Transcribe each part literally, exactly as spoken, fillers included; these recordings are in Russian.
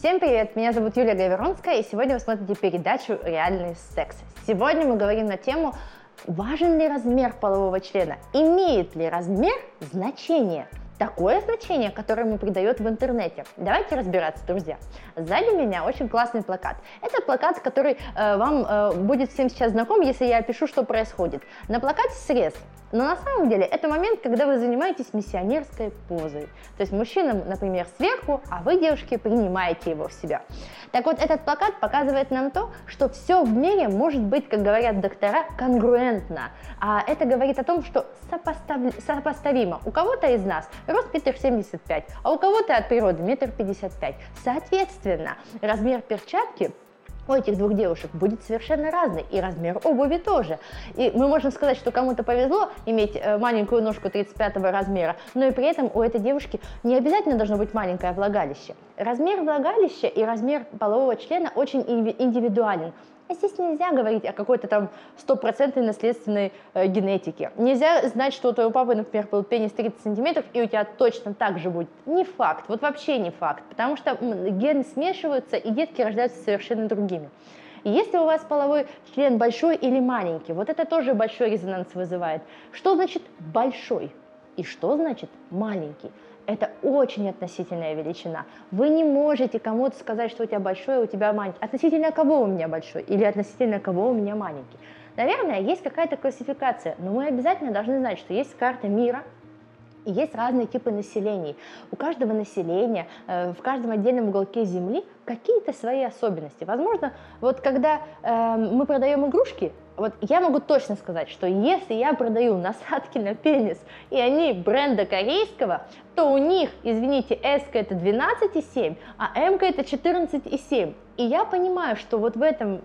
Всем привет, меня зовут Юлия Гайворонская, и сегодня вы смотрите передачу «Реальный секс». Сегодня мы говорим на тему, важен ли размер полового члена, имеет ли размер значение. Такое значение, которое ему придает в интернете. Давайте разбираться, друзья. Сзади меня очень классный плакат. Это плакат, который э, вам э, будет всем сейчас знаком, если я опишу, что происходит. На плакате срез. Но на самом деле это момент, когда вы занимаетесь миссионерской позой. То есть мужчинам, например, сверху, а вы, девушки, принимаете его в себя. Так вот, этот плакат показывает нам то, что все в мире может быть, как говорят доктора, конгруентно. А это говорит о том, что сопостави... сопоставимо. У кого-то из нас рост метр семьдесят пять, а у кого-то от природы метр пятьдесят пять. Соответственно, размер перчатки у этих двух девушек будет совершенно разный, и размер обуви тоже. И мы можем сказать, что кому-то повезло иметь маленькую ножку тридцать пятого размера, но и при этом у этой девушки не обязательно должно быть маленькое влагалище. Размер влагалища и размер полового члена очень индивидуален. А здесь нельзя говорить о какой-то там стопроцентной наследственной э, генетике. Нельзя знать, что у твоего папы, например, был пенис тридцать сантиметров, и у тебя точно так же будет. Не факт, вот вообще не факт, потому что гены смешиваются, и детки рождаются совершенно другими. И если у вас половой член большой или маленький, вот это тоже большой резонанс вызывает. Что значит большой и что значит маленький? Это очень относительная величина. Вы не можете кому-то сказать, что у тебя большой, а у тебя маленький. Относительно кого у меня большой или относительно кого у меня маленький. Наверное, есть какая-то классификация, но мы обязательно должны знать, что есть карта мира, и есть разные типы населений. У каждого населения, э, в каждом отдельном уголке Земли какие-то свои особенности. Возможно, вот когда э, мы продаем игрушки, вот я могу точно сказать, что если я продаю насадки на пенис, и они бренда корейского, то у них, извините, S-ка это двенадцать и семь, а М-ка это четырнадцать и семь. И я понимаю, что вот в этом,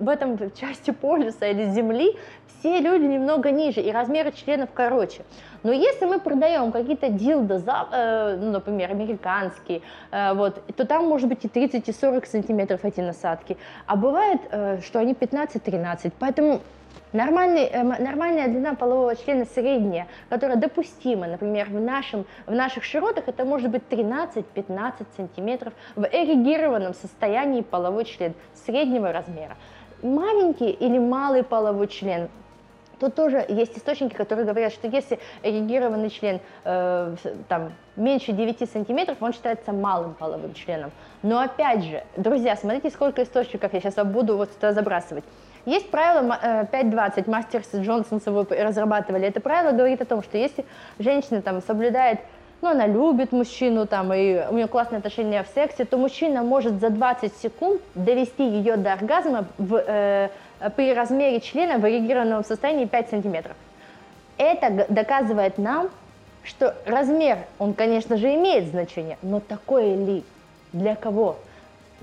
в этом части полюса или земли все люди немного ниже, и размеры членов короче. Но если мы продаем какие-то дилдо, э, ну, например, американские, э, вот, то там может быть и тридцать и сорок сантиметров эти насадки. А бывает, э, что они пятнадцать-тринадцать, поэтому... Нормальный, э, нормальная длина полового члена средняя, которая допустима, например, в, нашем, в наших широтах, это может быть тринадцать-пятнадцать сантиметров в эрегированном состоянии половой член среднего размера. Маленький или малый половой член. Тут тоже есть источники, которые говорят, что если эрегированный член э, там, меньше девяти сантиметров, он считается малым половым членом. Но опять же, друзья, смотрите, сколько источников я сейчас буду вот сюда забрасывать. Есть правило пять двадцать, Мастерс и Джонсон его разрабатывали. Это правило говорит о том, что если женщина там соблюдает, ну, она любит мужчину, там, и у нее классные отношения в сексе, то мужчина может за двадцать секунд довести ее до оргазма в, э, при размере члена в эрегированном состоянии пять сантиметров. Это доказывает нам, что размер, он, конечно же, имеет значение, но такое ли, для кого?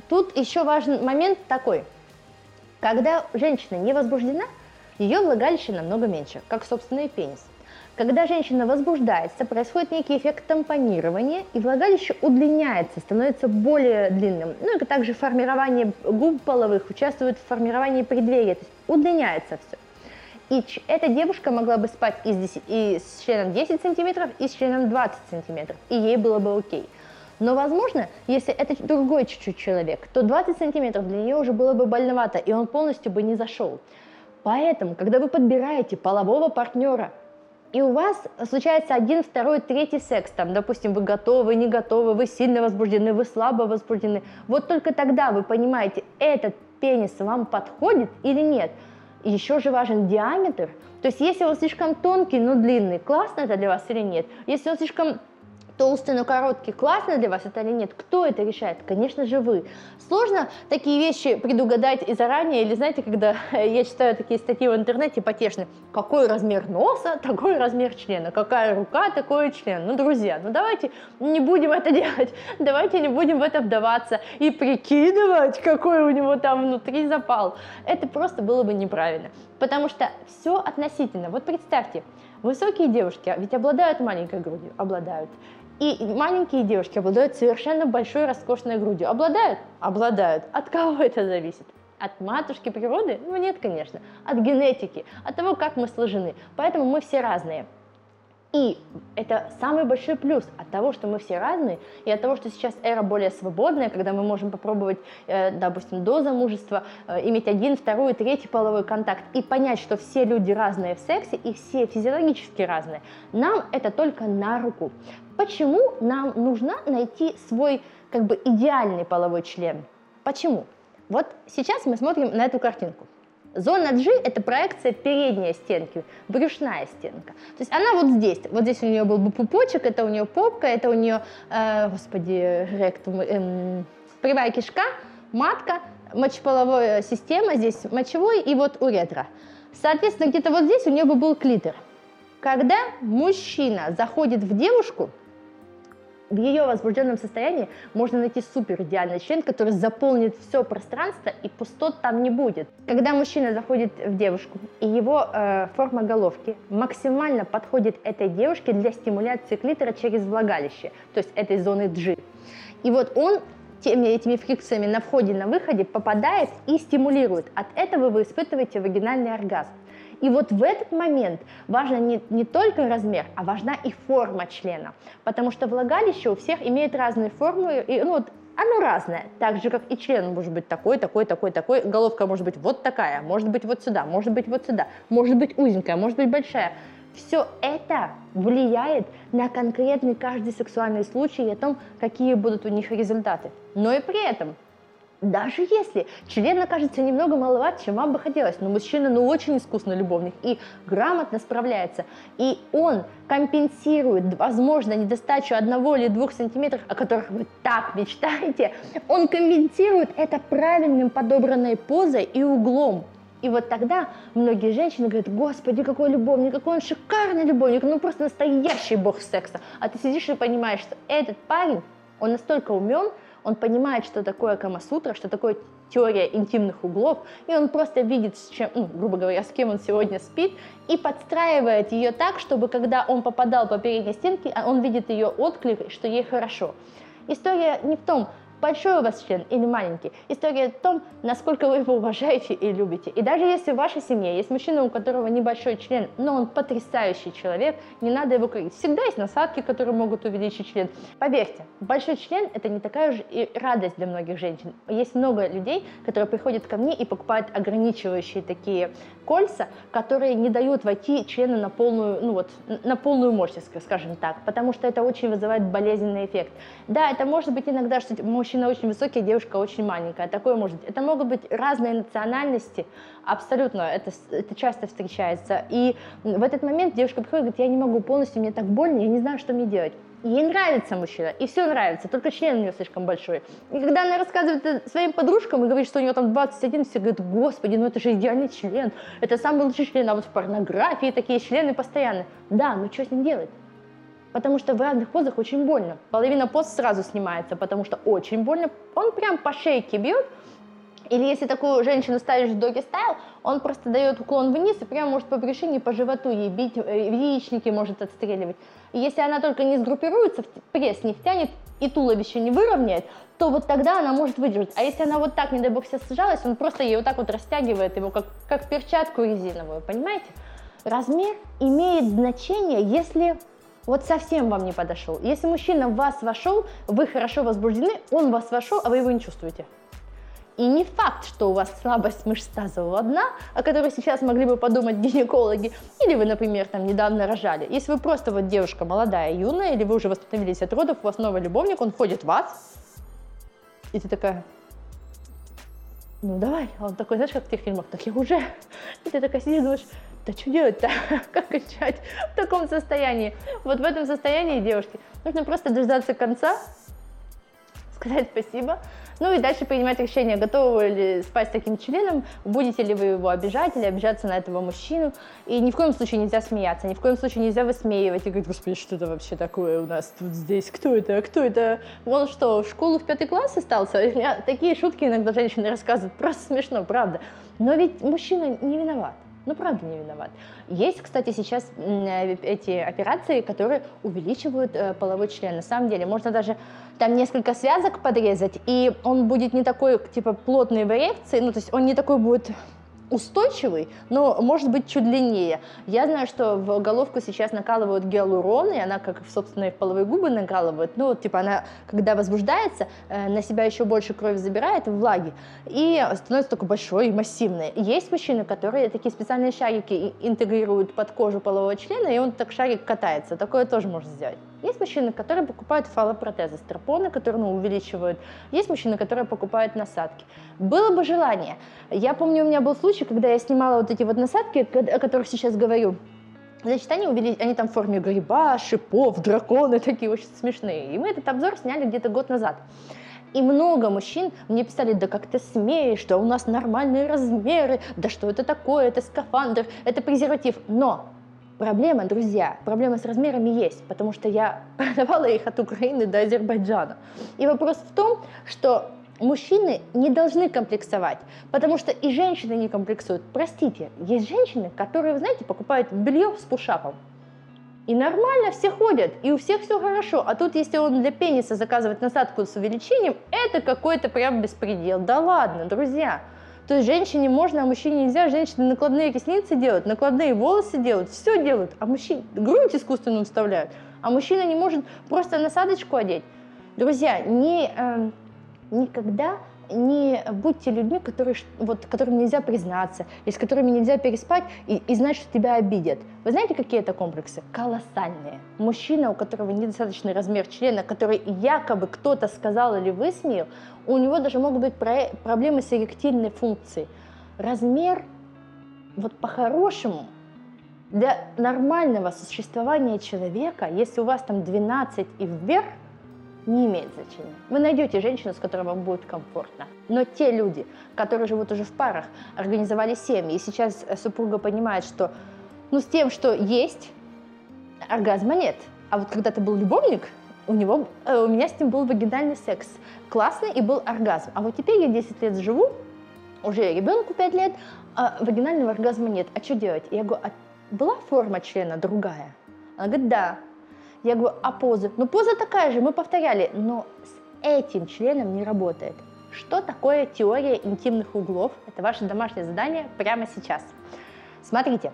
Тут еще важен момент такой. Когда женщина не возбуждена, ее влагалище намного меньше, как, собственно, и пенис. Когда женщина возбуждается, происходит некий эффект тампонирования, и влагалище удлиняется, становится более длинным. Ну и также формирование губ половых участвует в формировании преддверия, то есть удлиняется все. И эта девушка могла бы спать и с, десять, и с членом десять сантиметров, и с членом двадцать сантиметров, и ей было бы окей. Но, возможно, если это другой чуть-чуть человек, то двадцать сантиметров для нее уже было бы больновато, и он полностью бы не зашел. Поэтому, когда вы подбираете полового партнера, и у вас случается один, второй, третий секс, там, допустим, вы готовы, не готовы, вы сильно возбуждены, вы слабо возбуждены, вот только тогда вы понимаете, этот пенис вам подходит или нет. Еще же важен диаметр. То есть, если он слишком тонкий, но длинный, классно это для вас или нет? Если он слишком... толстый, но короткий, классно для вас это или нет? Кто это решает? Конечно же, вы. Сложно такие вещи предугадать и заранее, или знаете, когда я читаю такие статьи в интернете потешные, какой размер носа, такой размер члена, какая рука, такой член. Ну, друзья, ну давайте не будем это делать, давайте не будем в это вдаваться и прикидывать, какой у него там внутри запал. Это просто было бы неправильно, потому что все относительно. Вот представьте, высокие девушки ведь обладают маленькой грудью, обладают. И маленькие девушки обладают совершенно большой роскошной грудью. Обладают? Обладают. От кого это зависит? От матушки природы? Ну нет, конечно. От генетики, от того, как мы сложены. Поэтому мы все разные. И это самый большой плюс от того, что мы все разные, и от того, что сейчас эра более свободная, когда мы можем попробовать, допустим, до замужества иметь один, второй, третий половой контакт и понять, что все люди разные в сексе и все физиологически разные. Нам это только на руку. Почему нам нужно найти свой как бы идеальный половой член? Почему? Вот сейчас мы смотрим на эту картинку. Зона G – это проекция передней стенки, брюшная стенка. То есть она вот здесь. Вот здесь у нее был бы пупочек, это у нее попка, это у нее, э, господи, ректум, э, кривая кишка, матка, мочеполовая система, здесь мочевой и вот уретра. Соответственно, где-то вот здесь у нее бы был клитор. Когда мужчина заходит в девушку, в ее возбужденном состоянии можно найти супер идеальный член, который заполнит все пространство и пустот там не будет. Когда мужчина заходит в девушку, и его э, форма головки максимально подходит этой девушке для стимуляции клитора через влагалище, то есть этой зоны G. И вот он теми, этими фрикциями на входе и на выходе попадает и стимулирует. От этого вы испытываете вагинальный оргазм. И вот в этот момент важен не, не только размер, а важна и форма члена, потому что влагалище у всех имеет разные формы, и ну, вот, оно разное, так же, как и член может быть такой, такой, такой, такой, головка может быть вот такая, может быть вот сюда, может быть вот сюда, может быть узенькая, может быть большая. Все это влияет на конкретный каждый сексуальный случай и о том, какие будут у них результаты. Но и при этом... Даже если член окажется немного маловат, чем вам бы хотелось, но мужчина ну, очень искусный любовник и грамотно справляется, и он компенсирует, возможно, недостачу одного или двух сантиметров, о которых вы так мечтаете, он компенсирует это правильным подобранной позой и углом. И вот тогда многие женщины говорят: «Господи, какой любовник, какой он шикарный любовник, ну просто настоящий бог секса». А ты сидишь и понимаешь, что этот парень, он настолько умен, он понимает, что такое Камасутра, что такое теория интимных углов, и он просто видит, с чем, ну, грубо говоря, с кем он сегодня спит, и подстраивает ее так, чтобы когда он попадал по передней стенке, он видит ее отклик, что ей хорошо. История не в том, большой у вас член или маленький. История в том, насколько вы его уважаете и любите. И даже если в вашей семье есть мужчина, у которого небольшой член, но он потрясающий человек, не надо его крыть. Всегда есть насадки, которые могут увеличить член. Поверьте, большой член – это не такая уж и радость для многих женщин. Есть много людей, которые приходят ко мне и покупают ограничивающие такие кольца, которые не дают войти члену на полную, ну вот, на полную мощность, скажем так, потому что это очень вызывает болезненный эффект. Да, это может быть иногда, что мужчина очень высокий, девушка очень маленькая. Такое может быть. Это могут быть разные национальности, абсолютно, это, это часто встречается. И в этот момент девушка приходит и говорит: «Я не могу полностью, мне так больно, я не знаю, что мне делать». Ей нравится мужчина, и все нравится, только член у нее слишком большой. И когда она рассказывает своим подружкам и говорит, что у нее там двадцать один, все говорят: «Господи, ну это же идеальный член, это самый лучший член, а вот в порнографии такие члены постоянно». Да, но что с ним делать? Потому что в разных позах очень больно. Половина поз сразу снимается, потому что очень больно. Он прям по шейке бьет. Или если такую женщину ставишь в доги стайл, он просто дает уклон вниз и прям может по брюшине, по животу ей бить, яичники может отстреливать. И если она только не сгруппируется, пресс не втянет и туловище не выровняет, то вот тогда она может выдержать. А если она вот так, не дай бог, вся сжалась, он просто ее вот так вот растягивает, его как, как перчатку резиновую, понимаете? Размер имеет значение, если... Вот совсем вам не подошел. Если мужчина в вас вошел, вы хорошо возбуждены, он в вас вошел, а вы его не чувствуете. И не факт, что у вас слабость мышц тазового дна, о которой сейчас могли бы подумать гинекологи, или вы, например, там недавно рожали. Если вы просто вот девушка молодая, юная, или вы уже восстановились от родов, у вас новый любовник, он входит в вас, и ты такая: «Ну давай». А он такой, знаешь, как в тех фильмах, так я уже. И ты такая сидишь, думаешь: «Да что делать-то? Как кончать в таком состоянии?» Вот в этом состоянии, девушки, нужно просто дождаться конца, сказать спасибо, ну и дальше принимать решение, готовы вы ли спать с таким членом, будете ли вы его обижать или обижаться на этого мужчину. И ни в коем случае нельзя смеяться, ни в коем случае нельзя высмеивать и говорить: «Господи, что это вообще такое у нас тут здесь? Кто это? Кто это? Вон что, в школу в пятый класс остался?» У меня такие шутки иногда женщины рассказывают, просто смешно, правда. Но ведь мужчина не виноват. Ну, правда, не виноват. Есть, кстати, сейчас эти операции, которые увеличивают э, половой член. На самом деле, можно даже там несколько связок подрезать, и он будет не такой, типа, плотный в эрекции, ну, то есть он не такой будет устойчивый, но может быть чуть длиннее. Я знаю, что в головку сейчас накалывают гиалурон, и она, как в собственные половые губы, накалывает. Ну, типа она, когда возбуждается, на себя еще больше крови забирает, влаги, и становится такой большой и массивной. Есть мужчины, которые такие специальные шарики интегрируют под кожу полового члена, и он так шарик катается. Такое тоже можно сделать. Есть мужчины, которые покупают фаллопротезы, стропоны, которые, ну, увеличивают. Есть мужчины, которые покупают насадки. Было бы желание. Я помню, у меня был случай, когда я снимала вот эти вот насадки, о которых сейчас говорю. Значит, они, увели... они там в форме гриба, шипов, драконы, такие очень смешные. И мы этот обзор сняли где-то год назад. И много мужчин мне писали: да как ты смеешь, да у нас нормальные размеры, да что это такое, это скафандр, это презерватив. Но проблема, друзья, проблема с размерами есть, потому что я продавала их от Украины до Азербайджана. И вопрос в том, что мужчины не должны комплексовать, потому что и женщины не комплексуют. Простите, есть женщины, которые, вы знаете, покупают белье с пушапом. И нормально все ходят, и у всех все хорошо. А тут, если он для пениса заказывает насадку с увеличением, это какой-то прям беспредел. Да ладно, друзья. То есть женщине можно, а мужчине нельзя. Женщины накладные ресницы делают, накладные волосы делают, все делают. А мужчине грудь искусственно вставляют. А мужчина не может просто насадочку одеть. Друзья, не, э, никогда не будьте людьми, которые, вот, которым нельзя признаться, и с которыми нельзя переспать и, и знать, что тебя обидят. Вы знаете, какие это комплексы? Колоссальные. Мужчина, у которого недостаточный размер члена, который якобы кто-то сказал или высмеял, у него даже могут быть про- проблемы с эректильной функцией. Размер, вот по-хорошему, для нормального существования человека, если у вас там двенадцать и вверх, не имеет значения. Вы найдете женщину, с которой вам будет комфортно. Но те люди, которые живут уже в парах, организовали семьи, и сейчас супруга понимает, что ну, с тем, что есть, оргазма нет. А вот когда-то был любовник, у, него, э, у меня с ним был вагинальный секс. Классный, и был оргазм. А вот теперь я десять лет живу, уже ребенку пять лет, а вагинального оргазма нет. А что делать? Я говорю: а была форма члена другая? Она говорит: да. Я говорю: а позы? Ну, поза такая же, мы повторяли, но с этим членом не работает. Что такое теория интимных углов? Это ваше домашнее задание прямо сейчас. Смотрите,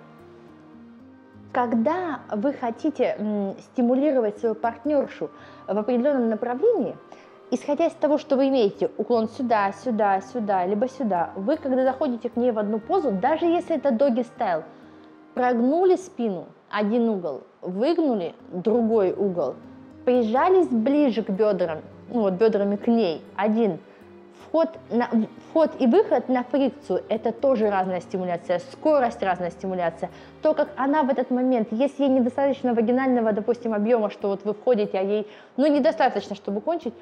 когда вы хотите м, стимулировать свою партнершу в определенном направлении, исходя из того, что вы имеете уклон сюда, сюда, сюда, либо сюда, вы, когда заходите к ней в одну позу, даже если это доги-стайл, прогнули спину, один угол, выгнули другой угол, прижались ближе к бедрам, ну вот бедрами к ней, один, вход, на, вход и выход на фрикцию, это тоже разная стимуляция, скорость разная стимуляция, то, как она в этот момент, если ей недостаточно вагинального, допустим, объема, что вот вы входите, а ей, ну, недостаточно, чтобы кончить,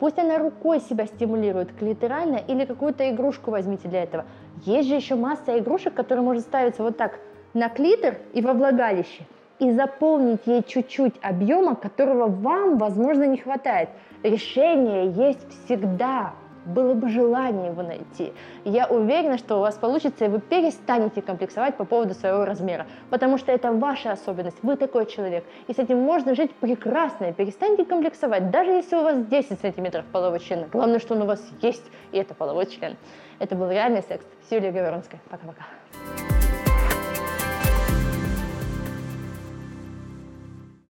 пусть она рукой себя стимулирует клиторально или какую-то игрушку возьмите для этого. Есть же еще масса игрушек, которые можно ставиться вот так, на клитор и во влагалище, и заполнить ей чуть-чуть объема, которого вам, возможно, не хватает. Решение есть всегда. Было бы желание его найти. Я уверена, что у вас получится, и вы перестанете комплексовать по поводу своего размера, потому что это ваша особенность, вы такой человек, и с этим можно жить прекрасно. Перестаньте комплексовать, даже если у вас десять сантиметров полового члена. Главное, что он у вас есть, и это половой член. Это был «Реальный секс» с Юлией Гайворонской. Пока-пока.